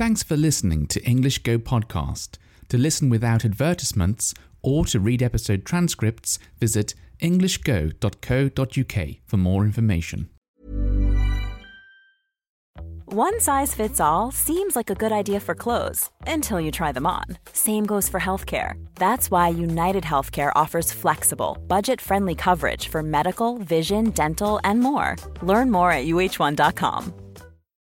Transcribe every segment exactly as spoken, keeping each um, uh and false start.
Thanks for listening to EnglishGo podcast. To listen without advertisements or to read episode transcripts, visit english go dot co dot u k for more information. One size fits all seems like a good idea for clothes until you try them on. Same goes for healthcare. That's why United Healthcare offers flexible, budget-friendly coverage for medical, vision, dental, and more. Learn more at u h one dot com.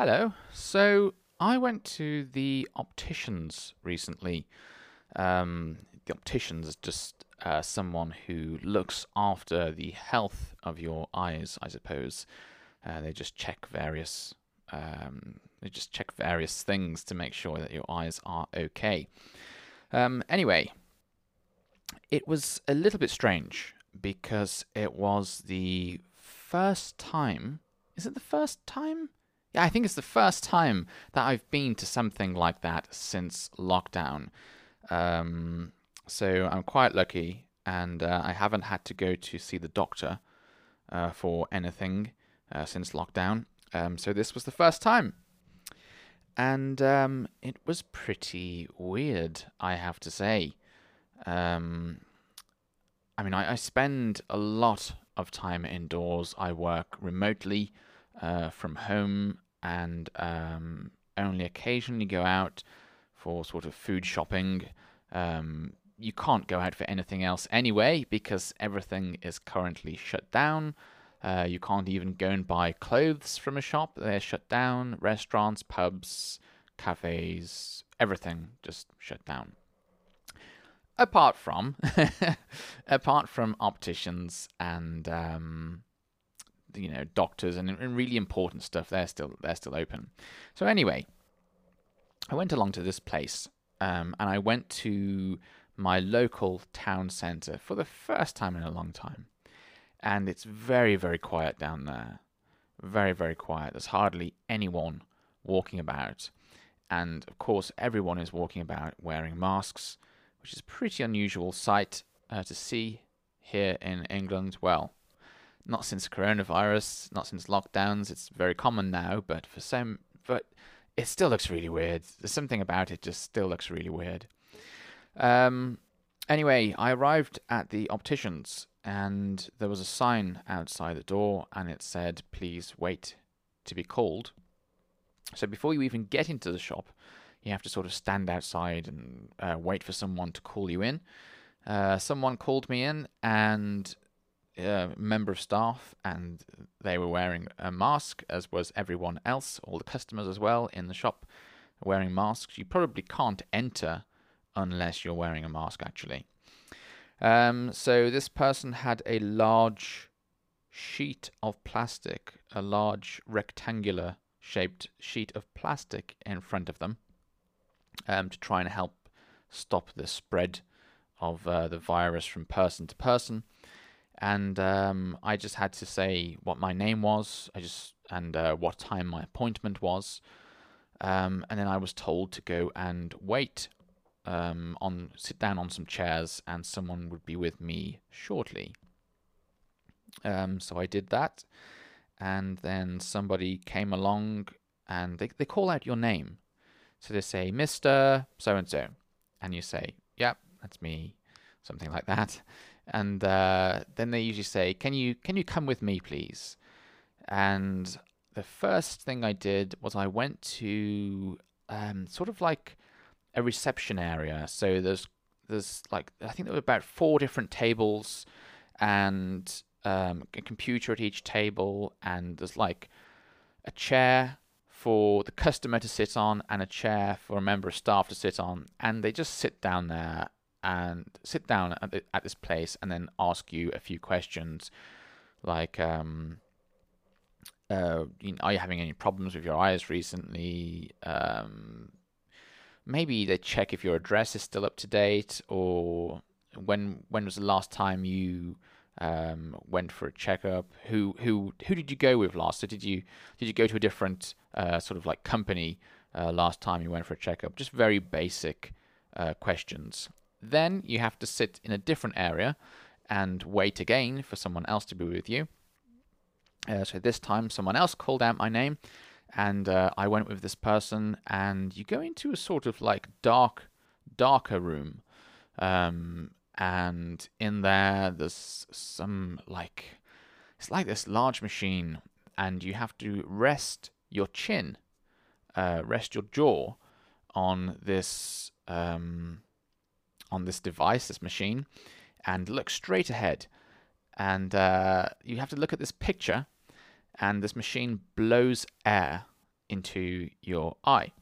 Hello. So I went to the opticians recently. Um, the opticians is just uh, someone who looks after the health of your eyes, I suppose. Uh, they just check various. Um, they just check various things to make sure that your eyes are okay. Um, anyway, it was a little bit strange because it was the first time. Is it the first time? I think it's the first time that I've been to something like that since lockdown. Um, so I'm quite lucky, and uh, I haven't had to go to see the doctor uh, for anything uh, since lockdown. Um, so this was the first time. And um, it was pretty weird, I have to say. Um, I mean, I, I spend a lot of time indoors. I work remotely uh, from home, and um, only occasionally go out for sort of food shopping. Um, you can't go out for anything else anyway because everything is currently shut down. Uh, you can't even go and buy clothes from a shop. They're shut down. Restaurants, pubs, cafes, everything just shut down. Apart from, apart from opticians and um, you know, doctors and, and really important stuff, they're still they're still open. So anyway, I went along to this place, um, and I went to my local town centre for the first time in a long time, and it's very very quiet down there, very very quiet. There's hardly anyone walking about, and of course everyone is walking about wearing masks, which is a pretty unusual sight uh, to see here in England. Well, not since coronavirus, not since lockdowns. It's very common now, but for some, but it still looks really weird. There's something about it just still looks really weird. Um, anyway, I arrived at the opticians, and there was a sign outside the door, and it said, "Please wait to be called." So before you even get into the shop, you have to sort of stand outside and uh, wait for someone to call you in. Uh, someone called me in, and Uh, member of staff, and they were wearing a mask, as was everyone else, all the customers as well in the shop wearing masks. You probably can't enter unless you're wearing a mask, actually. Um, so this person had a large sheet of plastic, a large rectangular shaped sheet of plastic in front of them um, to try and help stop the spread of uh, the virus from person to person. And um, I just had to say what my name was, I just and uh, what time my appointment was, um, and then I was told to go and wait, um, on sit down on some chairs, and someone would be with me shortly. Um, so I did that, and then somebody came along, and they they call out your name, so they say Mister So and So, and you say, "Yep, that's me," something like that. And uh, then they usually say, can you can you come with me, please? And the first thing I did was I went to um, sort of like a reception area. So there's there's like, I think there were about four different tables and um, a computer at each table, and there's like a chair for the customer to sit on and a chair for a member of staff to sit on, and they just sit down there and sit down at, the, at this place and then ask you a few questions like, um, uh, you know, are you having any problems with your eyes recently? Um, maybe they check if your address is still up to date, or when when was the last time you um went for a checkup, who who who did you go with last? So did you did you go to a different uh sort of like company uh last time you went for a checkup? Just very basic uh questions. Then you have to sit in a different area and wait again for someone else to be with you. Uh, so this time someone else called out my name, and uh, I went with this person, and you go into a sort of like dark darker room, um and in there there's some like, it's like this large machine, and you have to rest your chin, uh, rest your jaw on this um, on this device, this machine, and look straight ahead. And uh, you have to look at this picture, and this machine blows air into your eye,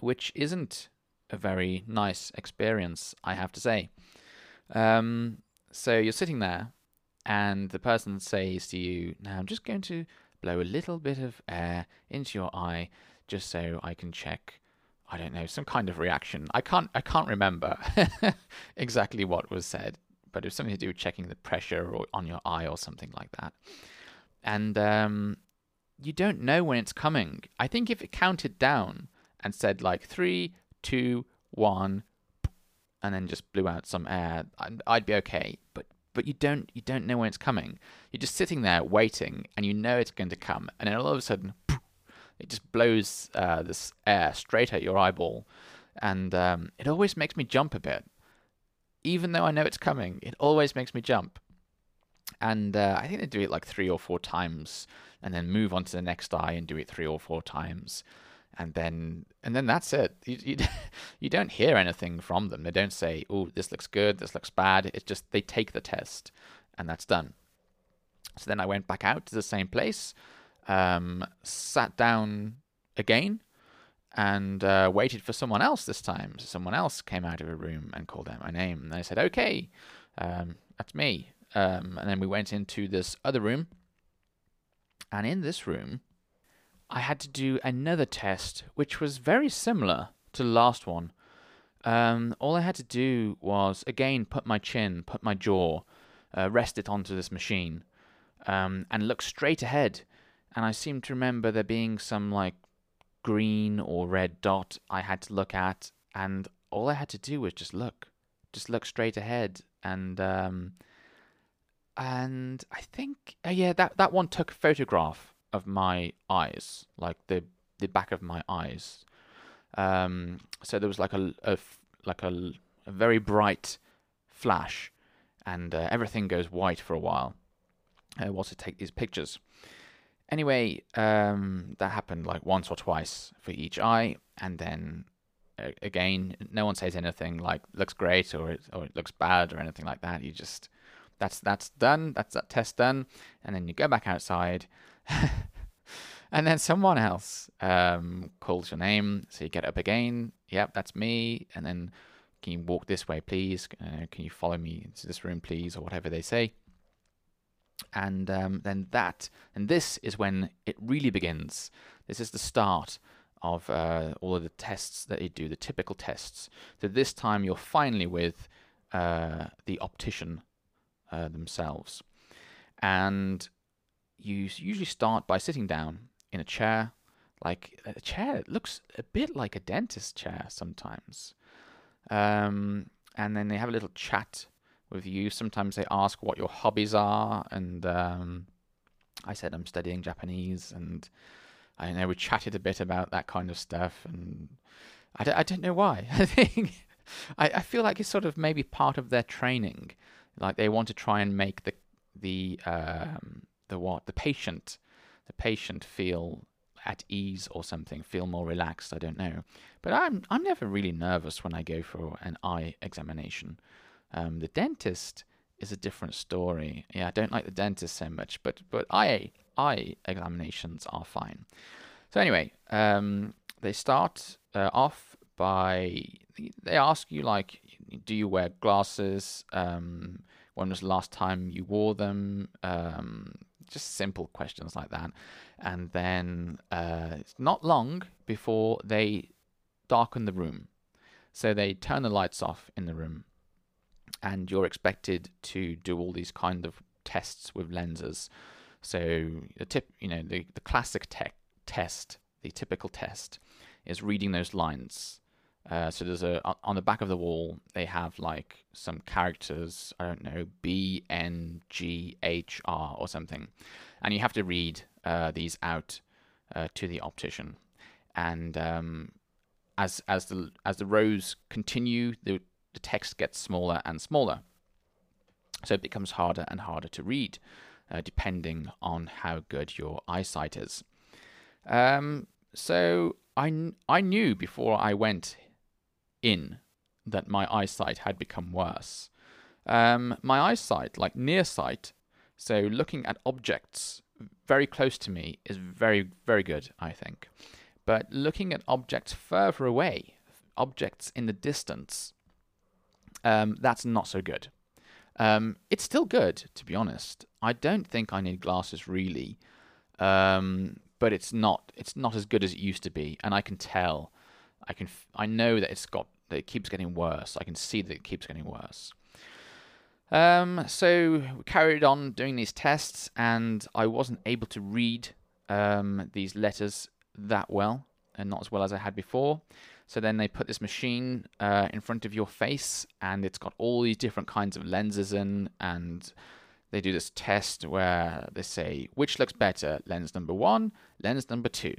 which isn't a very nice experience, I have to say. Um, so you're sitting there, and the person says to you, now I'm just going to blow a little bit of air into your eye just so I can check, I don't know, some kind of reaction. I can't I can't remember exactly what was said, but it was something to do with checking the pressure or on your eye or something like that. And um, you don't know when it's coming. I think if it counted down and said like three, two, one, and then just blew out some air, I'd, I'd be okay. But but you don't you don't know when it's coming. You're just sitting there waiting, and you know it's going to come, and then all of a sudden, it just blows uh, this air straight at your eyeball, and um, it always makes me jump a bit, even though I know it's coming. It always makes me jump, and uh, I think they do it like three or four times, and then move on to the next eye and do it three or four times. And then, and then that's it. You, you, you don't hear anything from them. They don't say, "Oh, this looks good. This looks bad." It's just they take the test, and that's done. So then I went back out to the same place, um, sat down again, and uh, waited for someone else this time. So someone else came out of a room and called out my name, and I said, "Okay, um, that's me." Um, and then we went into this other room, and in this room, I had to do another test, which was very similar to the last one. Um, all I had to do was, again, put my chin, put my jaw, uh, rest it onto this machine, um, and look straight ahead. And I seem to remember there being some, like, green or red dot I had to look at, and all I had to do was just look. Just look straight ahead, and... Um, and I think, uh, yeah, that, that one took a photograph of my eyes, like the the back of my eyes. Um, so there was like a, a like a, a very bright flash, and uh, everything goes white for a while uh, whilst I take these pictures. Anyway, um, that happened like once or twice for each eye, and then uh, again, no one says anything like "looks great" or it, or "it looks bad" or anything like that. You just that's that's done. That's that test done, and then you go back outside. And then someone else um, calls your name, so you get up again. Yep, that's me. And then, can you walk this way, please? Uh, can you follow me into this room, please? Or whatever they say. And um, then that, and this is when it really begins. This is the start of uh, all of the tests that you do, the typical tests. So this time you're finally with uh, the optician uh, themselves. And you usually start by sitting down in a chair, like a chair that looks a bit like a dentist chair sometimes. Um, and then they have a little chat with you. Sometimes they ask what your hobbies are. And um, I said, I'm studying Japanese. And I don't know, we chatted a bit about that kind of stuff. And I don't, I don't know why. I think I, I feel like it's sort of maybe part of their training. Like they want to try and make the, the, um, The what the patient the patient feel at ease or something, feel more relaxed, I don't know. But I'm, I'm never really nervous when I go for an eye examination. Um, the dentist is a different story. Yeah, I don't like the dentist so much, but, but eye, eye examinations are fine. So anyway, um, they start uh, off by, they ask you like, do you wear glasses? Um, when was the last time you wore them? Um, just simple questions like that. And then uh, it's not long before they darken the room. So they turn the lights off in the room, and you're expected to do all these kind of tests with lenses. So the tip, you know, the, the classic te- test, the typical test is reading those lines. Uh, so there's a, on the back of the wall, they have like some characters, I don't know, B, N, G, H, R or something. And you have to read uh, these out uh, to the optician. And um, as, as, the, as the rows continue, the, the text gets smaller and smaller. So it becomes harder and harder to read, uh, depending on how good your eyesight is. Um, so I, I knew before I went in that my eyesight had become worse. Um, my eyesight, like near sight, so looking at objects very close to me is very, very good, I think. But looking at objects further away, objects in the distance, um, that's not so good. Um, it's still good, to be honest. I don't think I need glasses really, um, but it's not, it's not as good as it used to be. And I can tell, I can, I know that it's got, that it keeps getting worse. I can see that it keeps getting worse. Um, so we carried on doing these tests, and I wasn't able to read um, these letters that well, and not as well as I had before. So then they put this machine uh, in front of your face, and it's got all these different kinds of lenses in, and they do this test where they say, which looks better, lens number one, lens number two?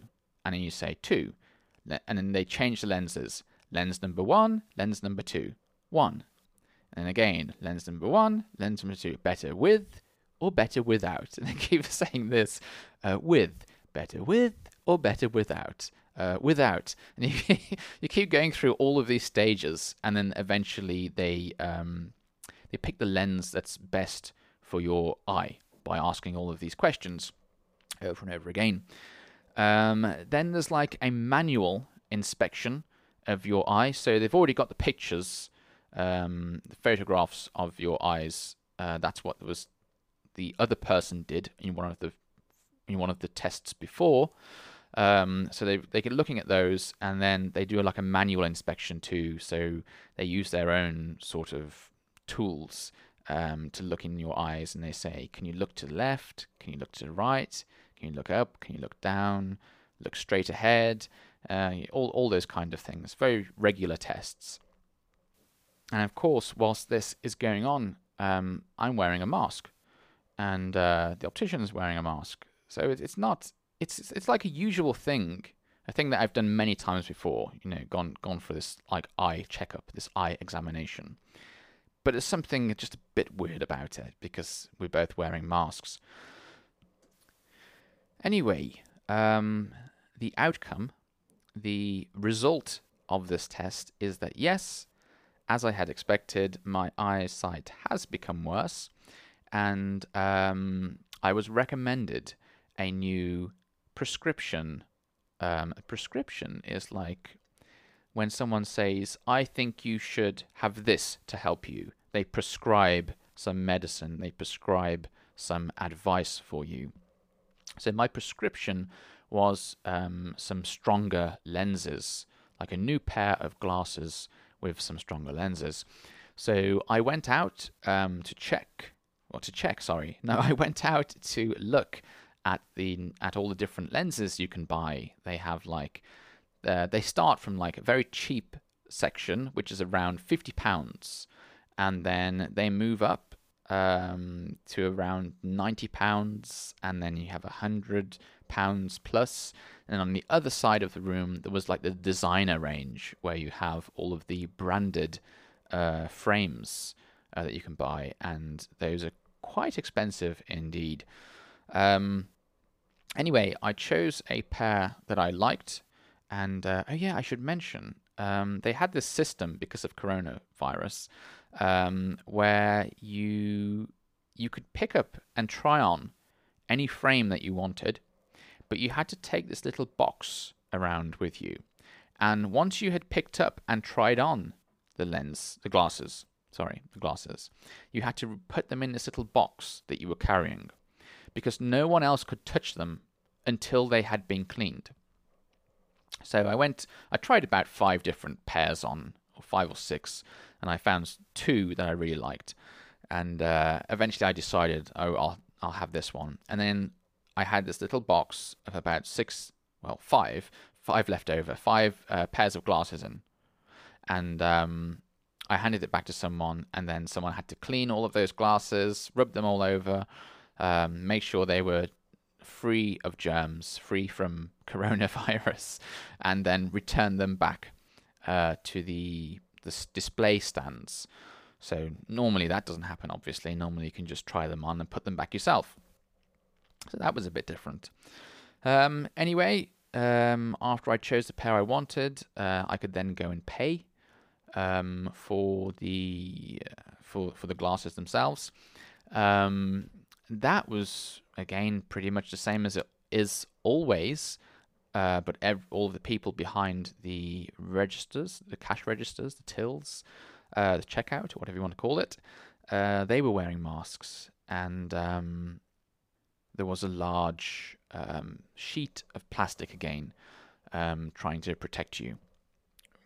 And then you say two. And then they change the lenses. Lens number one, lens number two, one. And again, lens number one, lens number two, better with or better without. And they keep saying this, uh, with, better with or better without, uh, without. And you, you keep going through all of these stages, and then eventually they, um, they pick the lens that's best for your eye by asking all of these questions over and over again. Um, then there's like a manual inspection of your eye. So they've already got the pictures, um, the photographs of your eyes. Uh, that's what was the other person did in one of the in one of the tests before. Um, so they they get looking at those, and then they do like a manual inspection too. So they use their own sort of tools um, to look in your eyes, and they say, can you look to the left? Can you look to the right? Can you look up? Can you look down? Look straight ahead? Uh, all, all those kind of things. Very regular tests. And of course, whilst this is going on, um, I'm wearing a mask, and uh, the optician is wearing a mask. So it, it's not. It's, it's it's like a usual thing, a thing that I've done many times before. You know, gone gone for this like eye checkup, this eye examination. But there's something just a bit weird about it because we're both wearing masks. Anyway, um, the outcome, the result of this test is that yes, as I had expected, my eyesight has become worse, and um, I was recommended a new prescription. Um, a prescription is like when someone says, I think you should have this to help you. They prescribe some medicine, they prescribe some advice for you. So my prescription was um, some stronger lenses, like a new pair of glasses with some stronger lenses. So I went out um, to check, or to check, sorry. No, I went out to look at the at all the different lenses you can buy. They have like, uh, they start from like a very cheap section, which is around fifty pounds, and then they move up um to around ninety pounds, and then you have a hundred pounds plus. And on the other side of the room there was like the designer range, where you have all of the branded uh frames uh, that you can buy, and those are quite expensive indeed. um anyway, I chose a pair that I liked. And, uh, oh yeah, I should mention, um, they had this system because of coronavirus um, where you, you could pick up and try on any frame that you wanted, but you had to take this little box around with you. And once you had picked up and tried on the lens, the glasses, sorry, the glasses, you had to put them in this little box that you were carrying because no one else could touch them until they had been cleaned. So I went, I tried about five different pairs on, or five or six, and I found two that I really liked. And uh, eventually I decided, oh, I'll, I'll have this one. And then I had this little box of about six, well, five, five left over, five uh, pairs of glasses in. And um, I handed it back to someone, and then someone had to clean all of those glasses, rub them all over, um, make sure they were free of germs, free from coronavirus, and then return them back uh, to the, the display stands. So normally that doesn't happen, obviously. Normally you can just try them on and put them back yourself. So that was a bit different. Um, anyway, um, after I chose the pair I wanted, uh, I could then go and pay um, for the uh, for for the glasses themselves. Um, that was again pretty much the same as it is always, uh, but ev all of the people behind the registers, the cash registers, the tills, uh, the checkout, whatever you want to call it, uh, they were wearing masks, and um, there was a large um, sheet of plastic again, um, trying to protect you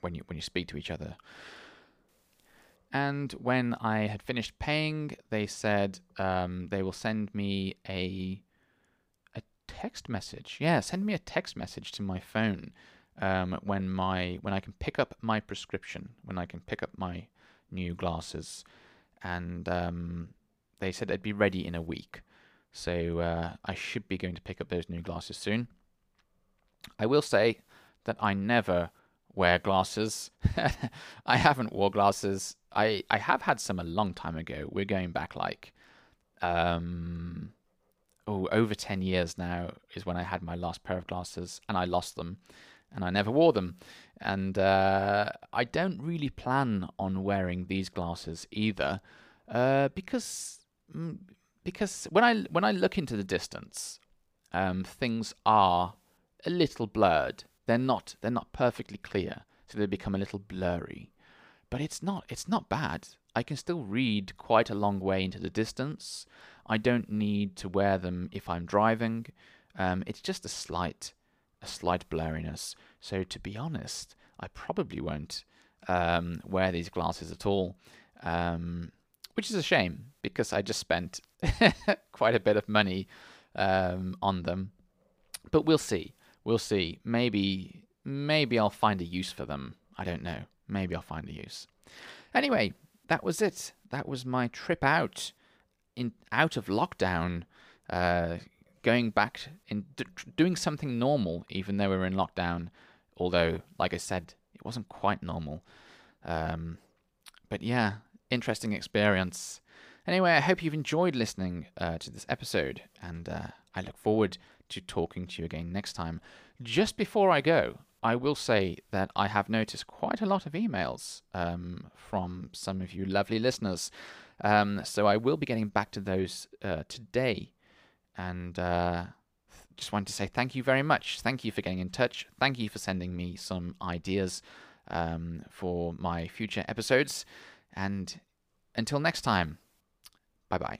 when you when you speak to each other. And when I had finished paying, they said um, they will send me a a text message. Yeah, send me a text message to my phone um, when my when I can pick up my prescription, when I can pick up my new glasses. And um, they said they'd be ready in a week. So uh, I should be going to pick up those new glasses soon. I will say that I never wear glasses. I haven't wore glasses. I, I have had some a long time ago. We're going back like, um, oh, over ten years now is when I had my last pair of glasses, and I lost them and I never wore them. And uh, I don't really plan on wearing these glasses either uh, because because when I, when I look into the distance, um, things are a little blurred. They're not, they're not perfectly clear, so they become a little blurry. But it's not, it's not bad. I can still read quite a long way into the distance. I don't need to wear them if I'm driving. Um, it's just a slight, a slight blurriness. So to be honest, I probably won't um, wear these glasses at all, um, which is a shame because I just spent quite a bit of money um, on them. But we'll see. We'll see. Maybe, maybe I'll find a use for them. I don't know. Maybe I'll find a use. Anyway, that was it. That was my trip out, in out of lockdown, uh, going back in d doing something normal, even though we were in lockdown. Although, like I said, it wasn't quite normal. Um, but yeah, interesting experience. Anyway, I hope you've enjoyed listening uh, to this episode, and uh, I look forward to talking to you again next time. Just before I go, I will say that I have noticed quite a lot of emails um, from some of you lovely listeners, um, so I will be getting back to those uh, today. And uh, just wanted to say thank you very much. Thank you for getting in touch. Thank you for sending me some ideas um, for my future episodes. And until next time. Bye-bye.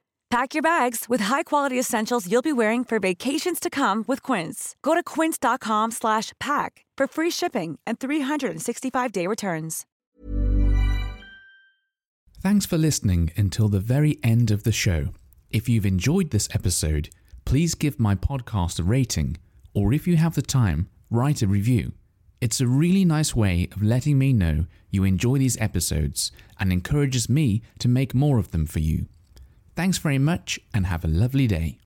Pack your bags with high-quality essentials you'll be wearing for vacations to come with Quince. Go to quince.com slash pack for free shipping and three hundred sixty-five day returns. Thanks for listening until the very end of the show. If you've enjoyed this episode, please give my podcast a rating, or if you have the time, write a review. It's a really nice way of letting me know you enjoy these episodes and encourages me to make more of them for you. Thanks very much and have a lovely day.